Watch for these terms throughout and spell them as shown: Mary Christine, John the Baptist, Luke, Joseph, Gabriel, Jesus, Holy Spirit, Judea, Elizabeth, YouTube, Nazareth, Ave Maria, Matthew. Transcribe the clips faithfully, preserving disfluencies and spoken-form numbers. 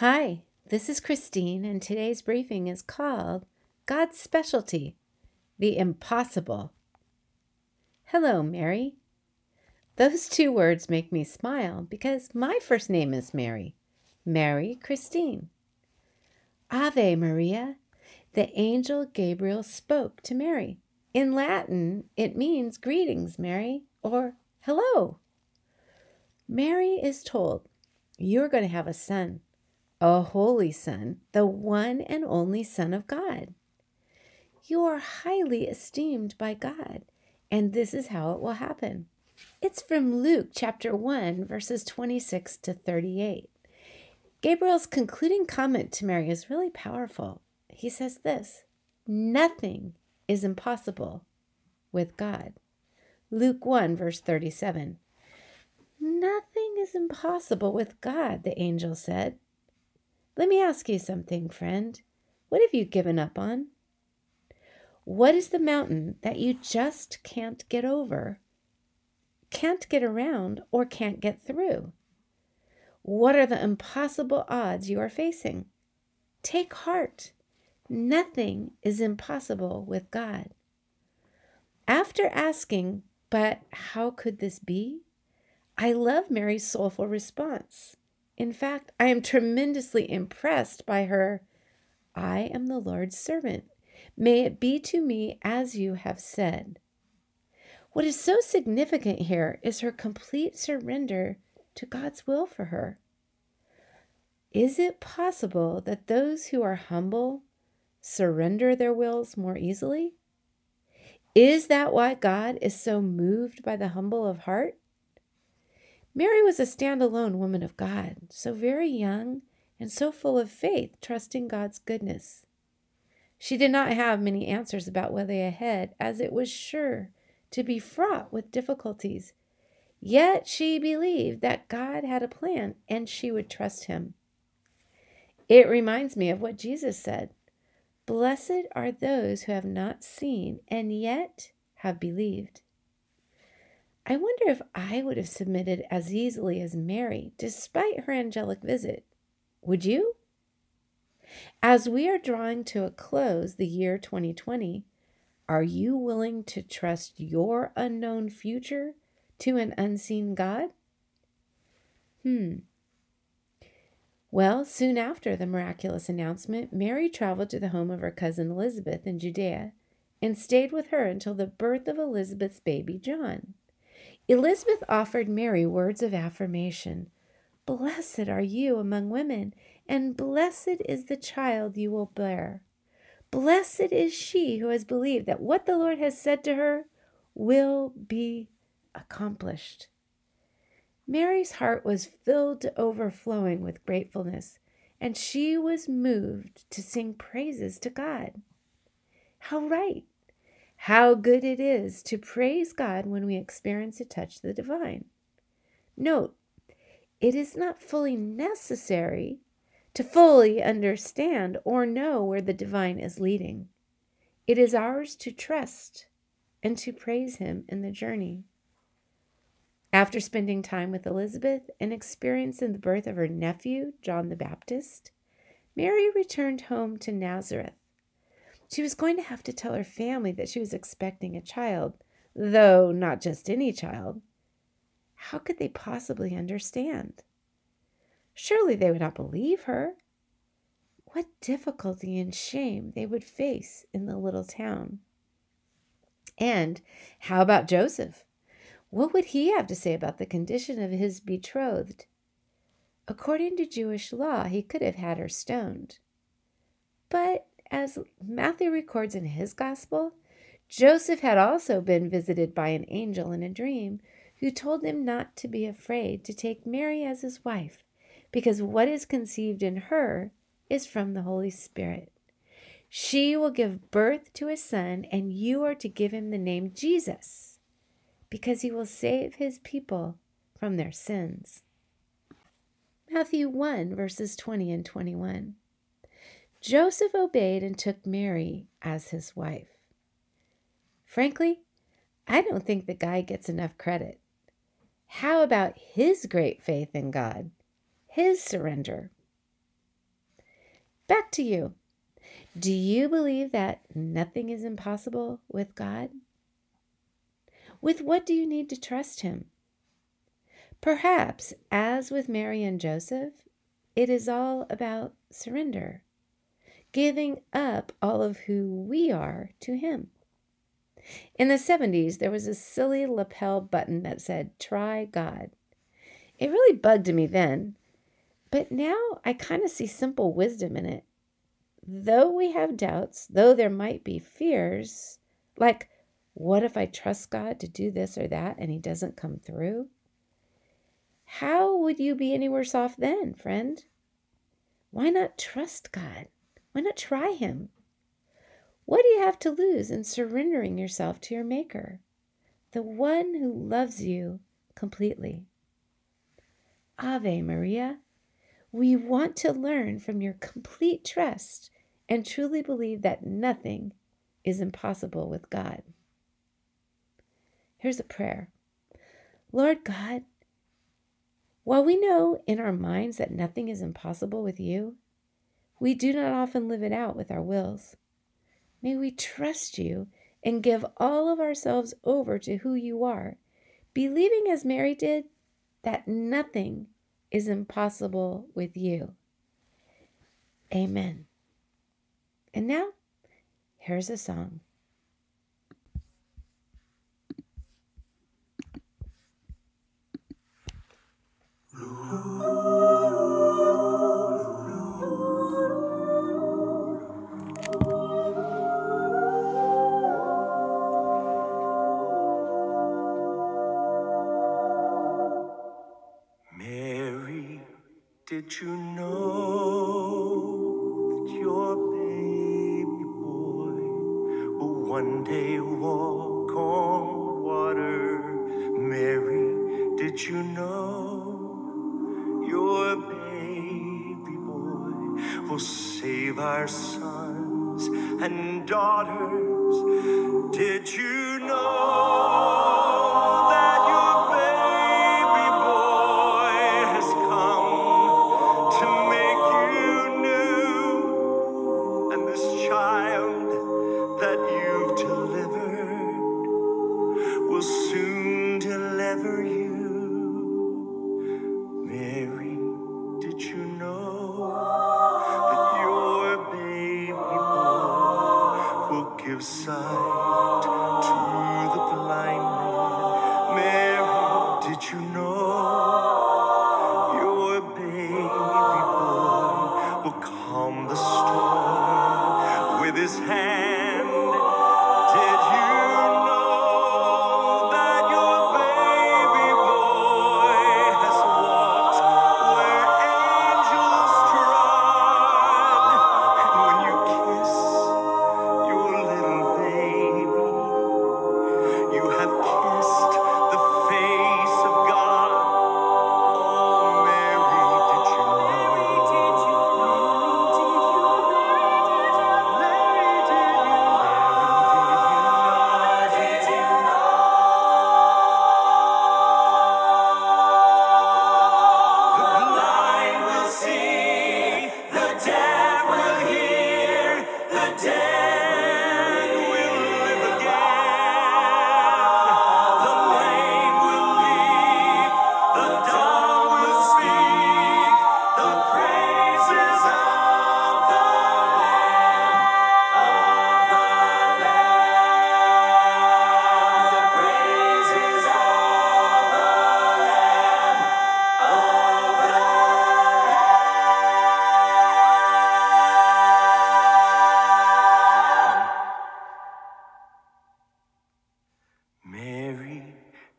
Hi, this is Christine, and today's briefing is called God's Specialty, the Impossible. Hello, Mary. Those two words make me smile because my first name is Mary, Mary Christine. Ave Maria, the angel Gabriel spoke to Mary. In Latin, it means greetings, Mary, or hello. Mary is told, you're going to have a son. A holy son, the one and only Son of God. You are highly esteemed by God, and this is how it will happen. It's from Luke chapter one, verses twenty-six to thirty-eight. Gabriel's concluding comment to Mary is really powerful. He says this, nothing is impossible with God. Luke one, verse thirty-seven. Nothing is impossible with God, the angel said. Let me ask you something, friend. What have you given up on? What is the mountain that you just can't get over, can't get around, or can't get through? What are the impossible odds you are facing? Take heart. Nothing is impossible with God. After asking, but how could this be? I love Mary's soulful response. In fact, I am tremendously impressed by her, I am the Lord's servant. May it be to me as you have said. What is so significant here is her complete surrender to God's will for her. Is it possible that those who are humble surrender their wills more easily? Is that why God is so moved by the humble of heart? Mary was a standalone woman of God, so very young and so full of faith, trusting God's goodness. She did not have many answers about what lay ahead, as it was sure to be fraught with difficulties. Yet she believed that God had a plan and she would trust him. It reminds me of what Jesus said, "Blessed are those who have not seen and yet have believed." I wonder if I would have submitted as easily as Mary, despite her angelic visit. Would you? As we are drawing to a close the year twenty twenty, are you willing to trust your unknown future to an unseen God? Hmm. Well, soon after the miraculous announcement, Mary traveled to the home of her cousin Elizabeth in Judea and stayed with her until the birth of Elizabeth's baby John. Elizabeth offered Mary words of affirmation. Blessed are you among women, and blessed is the child you will bear. Blessed is she who has believed that what the Lord has said to her will be accomplished. Mary's heart was filled to overflowing with gratefulness, and she was moved to sing praises to God. How right! How good it is to praise God when we experience a touch of the divine. Note, it is not fully necessary to fully understand or know where the divine is leading. It is ours to trust and to praise him in the journey. After spending time with Elizabeth and experiencing the birth of her nephew, John the Baptist, Mary returned home to Nazareth. She was going to have to tell her family that she was expecting a child, though not just any child. How could they possibly understand? Surely they would not believe her. What difficulty and shame they would face in the little town. And how about Joseph? What would he have to say about the condition of his betrothed? According to Jewish law, he could have had her stoned. But as Matthew records in his gospel, Joseph had also been visited by an angel in a dream who told him not to be afraid to take Mary as his wife, because what is conceived in her is from the Holy Spirit. She will give birth to a son, and you are to give him the name Jesus, because he will save his people from their sins. Matthew one, verses twenty and twenty-one. Joseph obeyed and took Mary as his wife. Frankly, I don't think the guy gets enough credit. How about his great faith in God, his surrender? back to you. Do you believe that nothing is impossible with God? With what do you need to trust him? Perhaps, as with Mary and Joseph, it is all about surrender, giving up all of who we are to him. In the seventies, there was a silly lapel button that said, "Try God." It really bugged me then, but now I kind of see simple wisdom in it. Though we have doubts, though there might be fears, like, what if I trust God to do this or that and he doesn't come through? How would you be any worse off then, friend? Why not trust God? Why not try him? What do you have to lose in surrendering yourself to your Maker, the one who loves you completely? Ave Maria, we want to learn from your complete trust and truly believe that nothing is impossible with God. Here's a prayer. Lord God, while we know in our minds that nothing is impossible with you, we do not often live it out with our wills. May we trust you and give all of ourselves over to who you are, believing as Mary did that nothing is impossible with you. Amen. And now, here's a song. Did you know that your baby boy will one day walk on water? Mary, did you know your baby boy will save our sons and daughters? Did you know?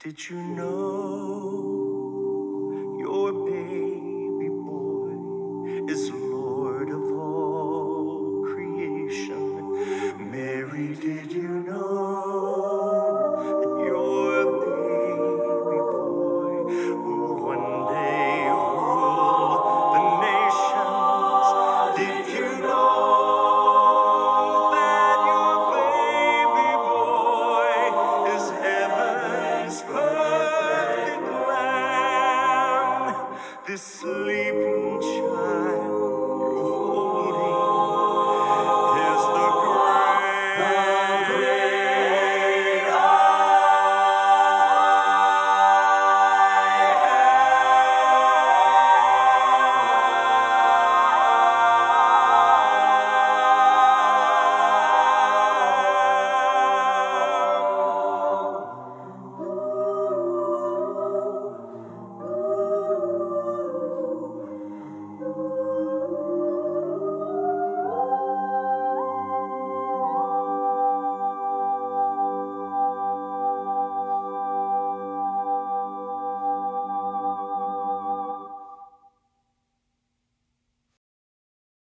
Did you know?